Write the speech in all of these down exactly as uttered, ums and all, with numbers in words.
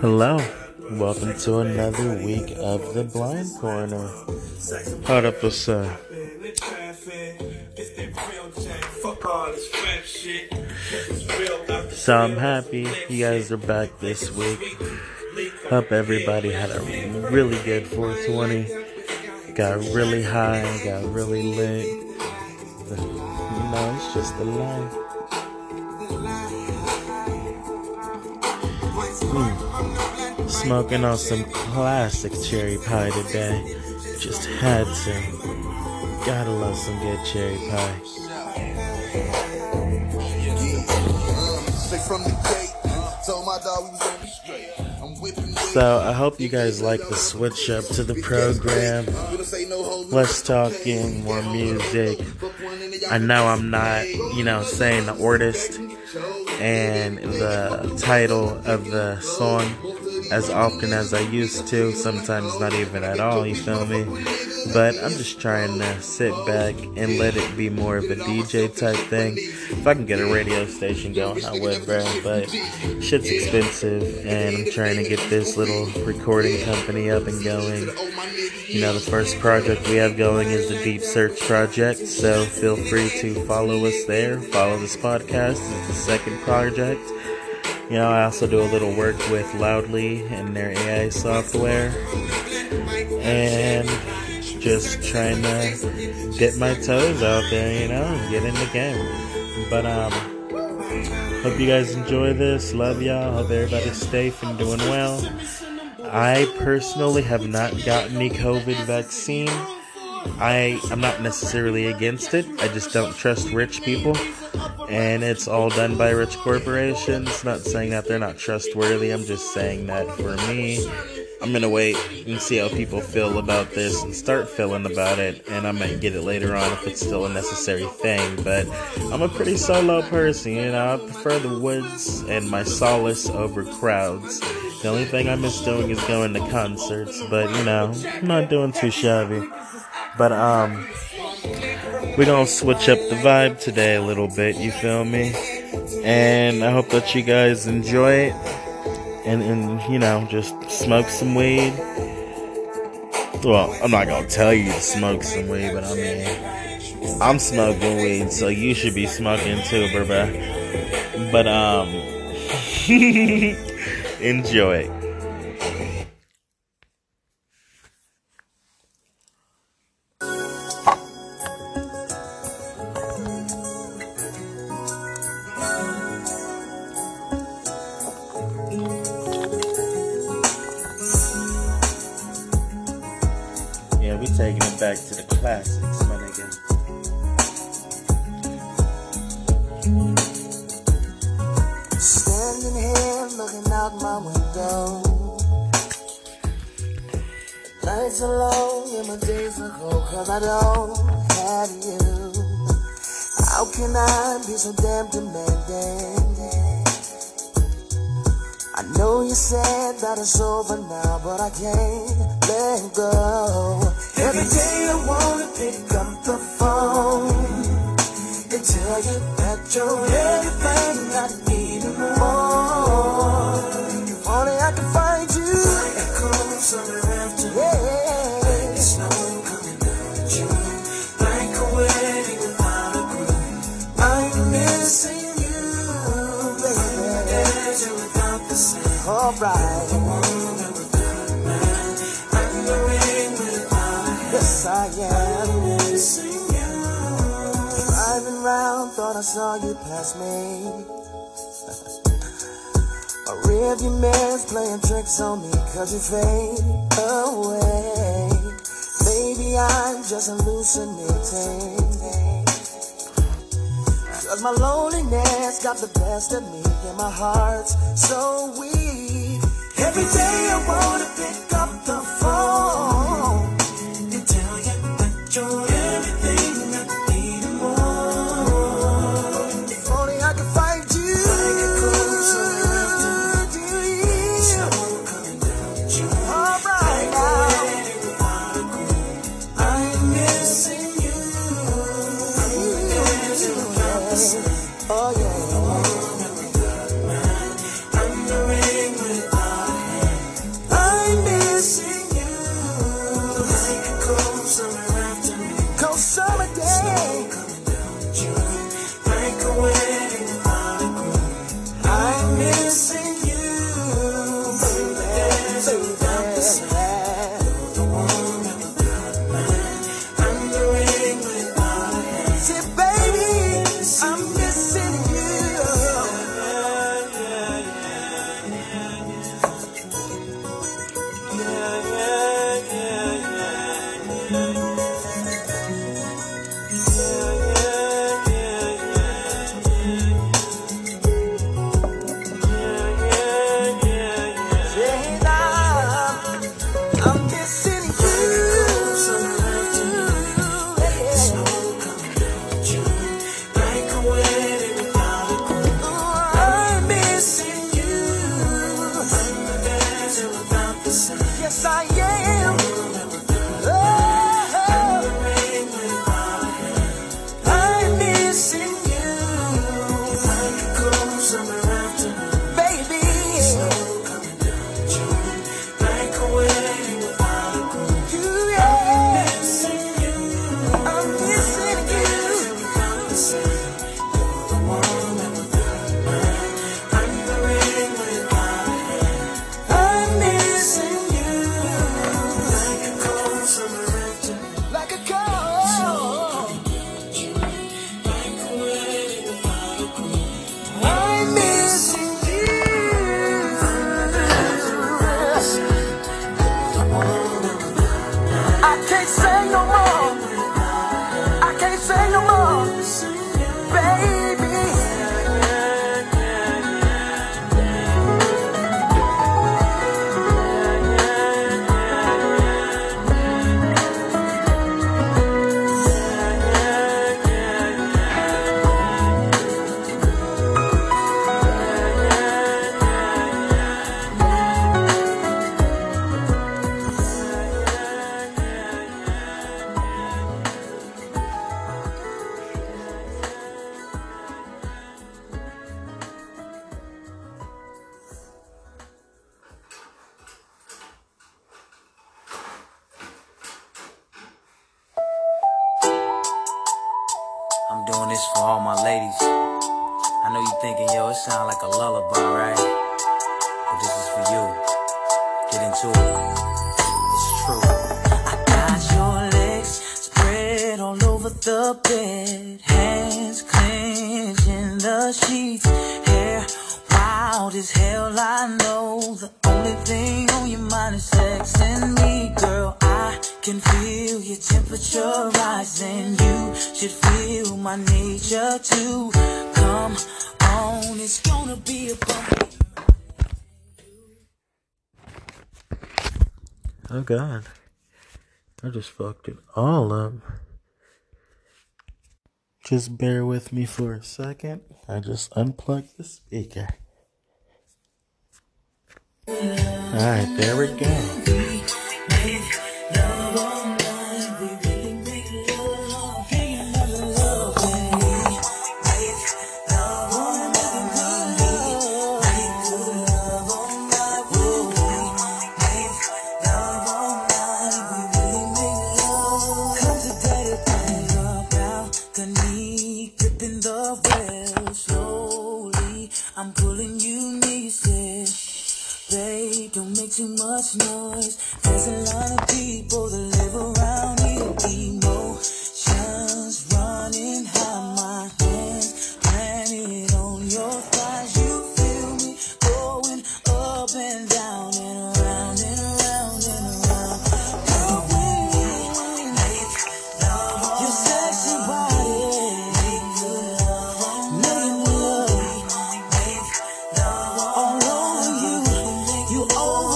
Hello, welcome to another week of The Blind Corner. Hold up, what's up? So I'm happy you guys are back this week. Hope everybody had a really good four twenty. Got really high, got really lit. You know, it's just the life. Mm. Smoking on some classic cherry pie today. Just had to. Gotta love some good cherry pie. So I hope you guys like the switch up to the program. Less talking, more music. I know I'm not, you know, saying the artist and the title of the song as often as I used to, sometimes not even at all, you feel me? But I'm just trying to sit back and let it be more of a D J type thing. If I can get a radio station going, I would, bro, but shit's expensive, and I'm trying to get this little recording company up and going. You know, the first project we have going is the Deep Search Project, so feel free to follow us there. Follow this podcast. It's the second project. You know, I also do a little work with Loudly and their A I software, and just trying to dip my toes out there, you know, and get in the game. But, um, hope you guys enjoy this. Love y'all. Hope everybody's safe and doing well. I personally have not gotten the COVID vaccine. I, I'm not necessarily against it. I just don't trust rich people. And it's all done by rich corporations. Not saying that they're not trustworthy. I'm just saying that for me, I'm going to wait and see how people feel about this and start feeling about it. And I might get it later on if it's still a necessary thing. But I'm a pretty solo person, you know. I prefer the woods and my solace over crowds. The only thing I miss doing is going to concerts. But, you know, I'm not doing too shabby. But, um, we're gonna switch up the vibe today a little bit, you feel me? And I hope that you guys enjoy it. And, and you know, just smoke some weed. Well, I'm not gonna tell you to smoke some weed, but I mean, I'm smoking weed, so you should be smoking too, bruh. But, um, enjoy. Taking it back to the classics, my nigga. Standing here looking out my window. Nights alone and my days are cold, cause I don't have you. How can I be so damn demanding? I know you said that it's over now, but I can't let go. Every day I wanna pick up the phone and tell you that you're everything I need and more. If only I could find you. I call somewhere after. Yeah. Like it's no one coming out at you. Like a wedding without a groom. I'm missing you, baby. As you without the same. Alright. The one that was down, man. I'm the ring without. Yes, I am. I'm missing you. Driving round, thought I saw you pass me. A rearview mirror's playing tricks on me, cause you fade away. Maybe I'm just hallucinating, cause my loneliness got the best of me, and my heart's so weak. Every day I wanna pick up the phone. Oh yeah, I'm the this for all my ladies. I know you thinking, yo, it sound like a lullaby, right? But this is for you. Get into it. It's true. I got your legs spread all over the bed, hands clenched in the sheets, hair wild as hell. I know the only thing on your mind is sex and me, girl. I can feel your temperature rising. You should feel my nature too. Come on, it's gonna be a bump. Oh God, I just fucked it all up. Just bear with me for a second. I just unplugged the speaker. Alright, there we go. Too much noise. There's a lot of people that live around here. Emotions running high. My hands planted on your thighs. You feel me going up and down and around and around and around. Girl, when your sexy body make good love, making love all over you. You all.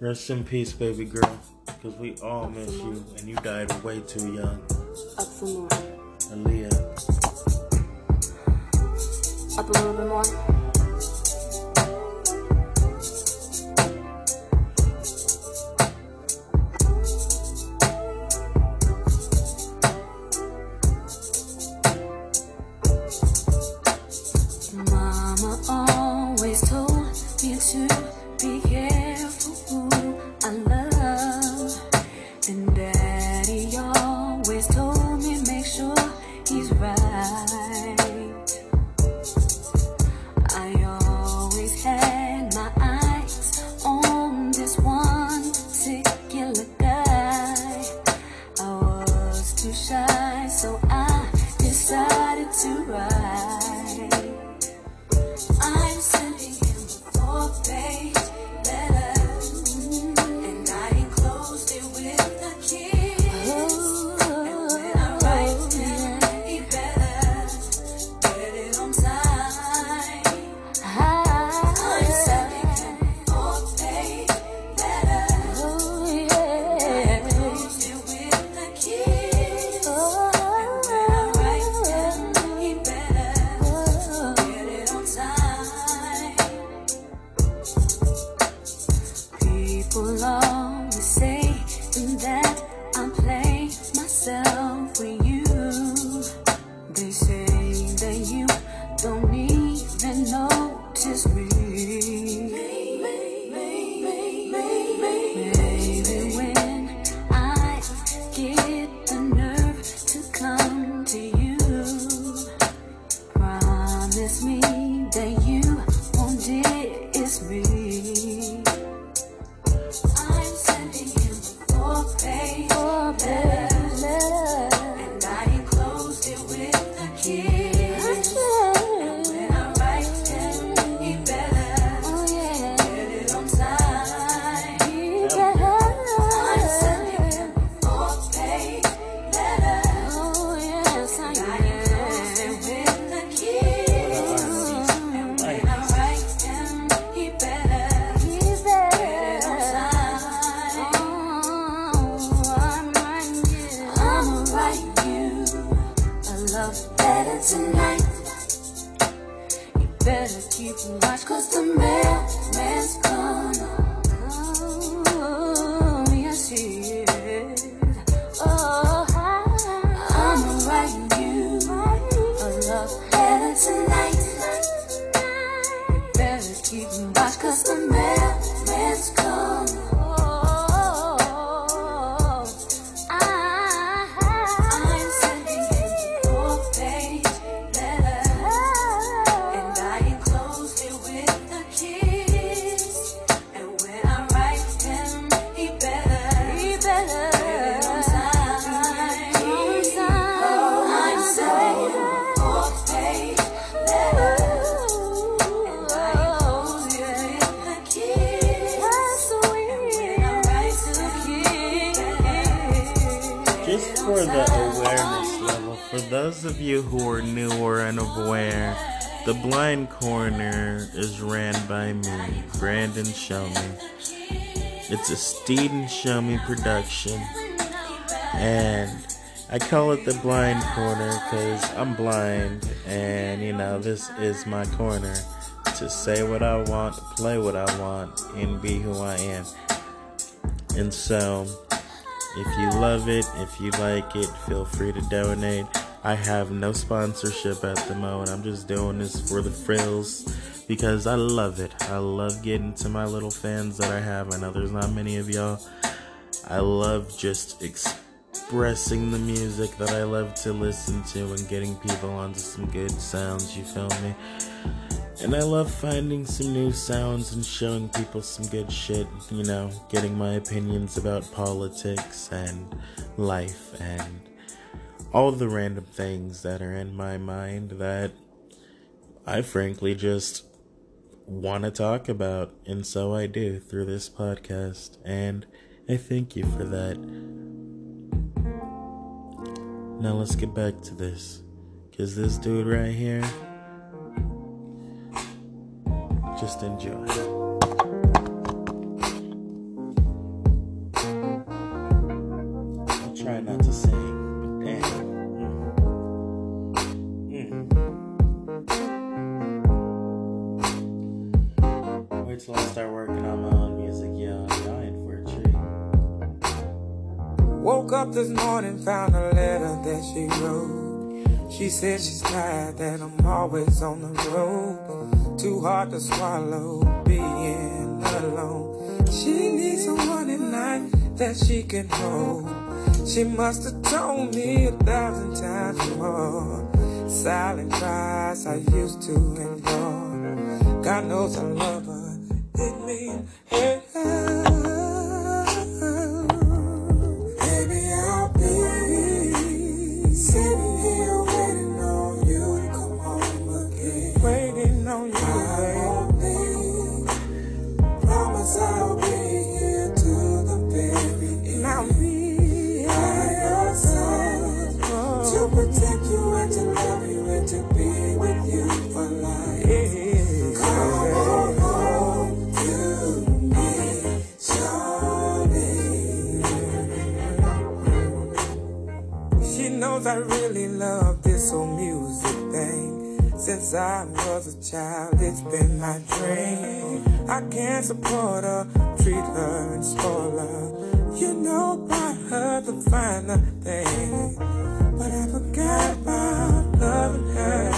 Rest in peace, baby girl, because we all miss you, and you died way too young. Up some more. Aaliyah. Up a little bit more. bed tonight. You better keep in watch, cause the mailman's gone. Oh, yes, he is. Oh, I'm writing you a love letter tonight. You better keep in watch, cause the mailman's gone. For the awareness level, for those of you who are new or unaware, The Blind Corner is ran by me, Brandon Show Me. It's a Steed and Show Me production, and I call it The Blind Corner because I'm blind, and you know, this is my corner to say what I want, play what I want, and be who I am. And so, if you love it, if you like it, feel free to donate. I have no sponsorship at the moment. I'm just doing this for the frills because I love it. I love getting to my little fans that I have. I know there's not many of y'all. I love just expressing the music that I love to listen to and getting people onto some good sounds, you feel me? And I love finding some new sounds and showing people some good shit, you know, getting my opinions about politics and life and all the random things that are in my mind that I frankly just want to talk about. And so I do through this podcast, and I thank you for that. Now let's get back to this, because this dude right here, just enjoy. I try not to sing, but damn. Mm. Mm. Wait till I start working on my own music, y'all. Y'all in for a treat. Woke up this morning, found a letter that she wrote. She said she's tired that I'm always on the road. Too hard to swallow, being alone. She needs someone at night that she can hold. She must have told me a thousand times more. Silent cries I used to ignore. God knows I love her, it means hate her. Baby, I'll be sitting here waiting on you to come home again. Waiting on you. I'll be here to the very end. I'll be by your side, oh, to protect you and to love you and to be with you for life. Yeah. Come on home to me, surely. She knows I really love this old music thing. Since I was a child, it's been my dream. I can't support her, treat her and spoil her. You know about her, the finer thing. But I forgot about loving her.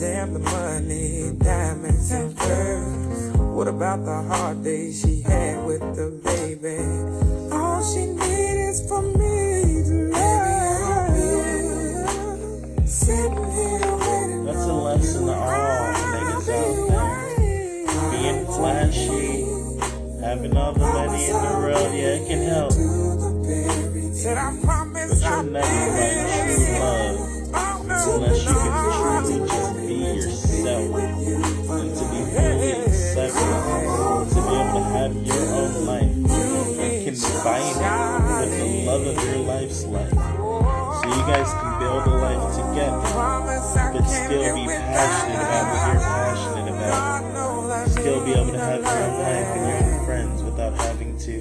Damn the money, diamonds and pearls. What about the hard days she had with the baby? All she needs is for me to love her. Sitting here waiting. That's a lesson to all niggas out there. Being flashy, having all the money in the world, yeah, it can help. But you'll never find true love unless you can truly just be yourself and to be fully accepted, to be able to have your own life and combine it with the love of your life's life. So you guys can build a life together, but still be passionate about what you're passionate about. Still be able to have your life and your friends without having to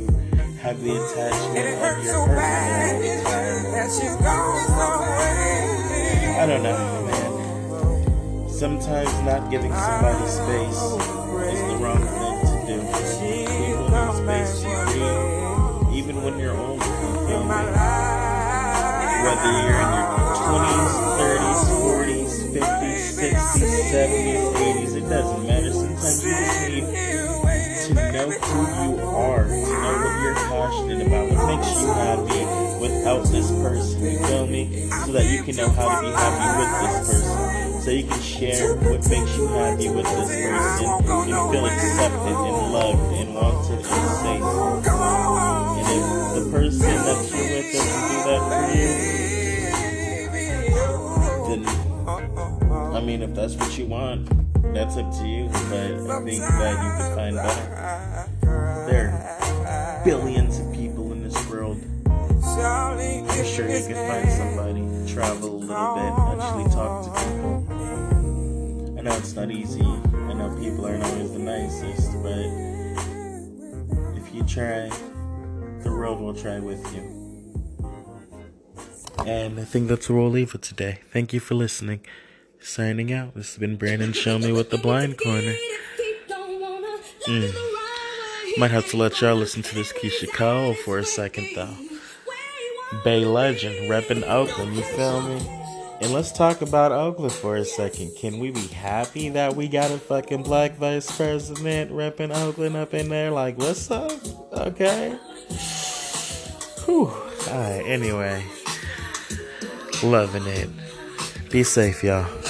have the attachment of your person. I don't know, man. Sometimes not giving somebody space is the wrong thing to do. People need space to breathe, even when you're older. You Whether you're in your twenties, thirties, forties, fifties, sixties, seventies, eighties, it doesn't matter. Sometimes you just need to know who you are, to know what you're passionate about, what makes you happy without this person, you feel me? So that you can know how to be happy with this person. So you can share what makes you happy with this person and feel accepted and loved and wanted and safe. And if the person that you're with doesn't do that for you, then, I mean, if that's what you want, that's up to you. But I think that you can find better. There are billions of people in this world. I'm sure you can find somebody, travel a little bit, actually talk to people. I know it's not easy, I know people aren't always the nicest, but if you try, the world will try with you. And I think that's where we'll leave it today. Thank you for listening. Signing out, this has been Brandon Show Me with The Blind Corner. Mm. Might have to let y'all listen to this Keisha Cole for a second though. Bay legend, reppin' Oakland, you feel me? And let's talk about Oakland for a second. Can we be happy that we got a fucking black vice president reppin' Oakland up in there? Like, what's up? Okay. Whew. Alright, anyway. Loving it. Be safe, y'all.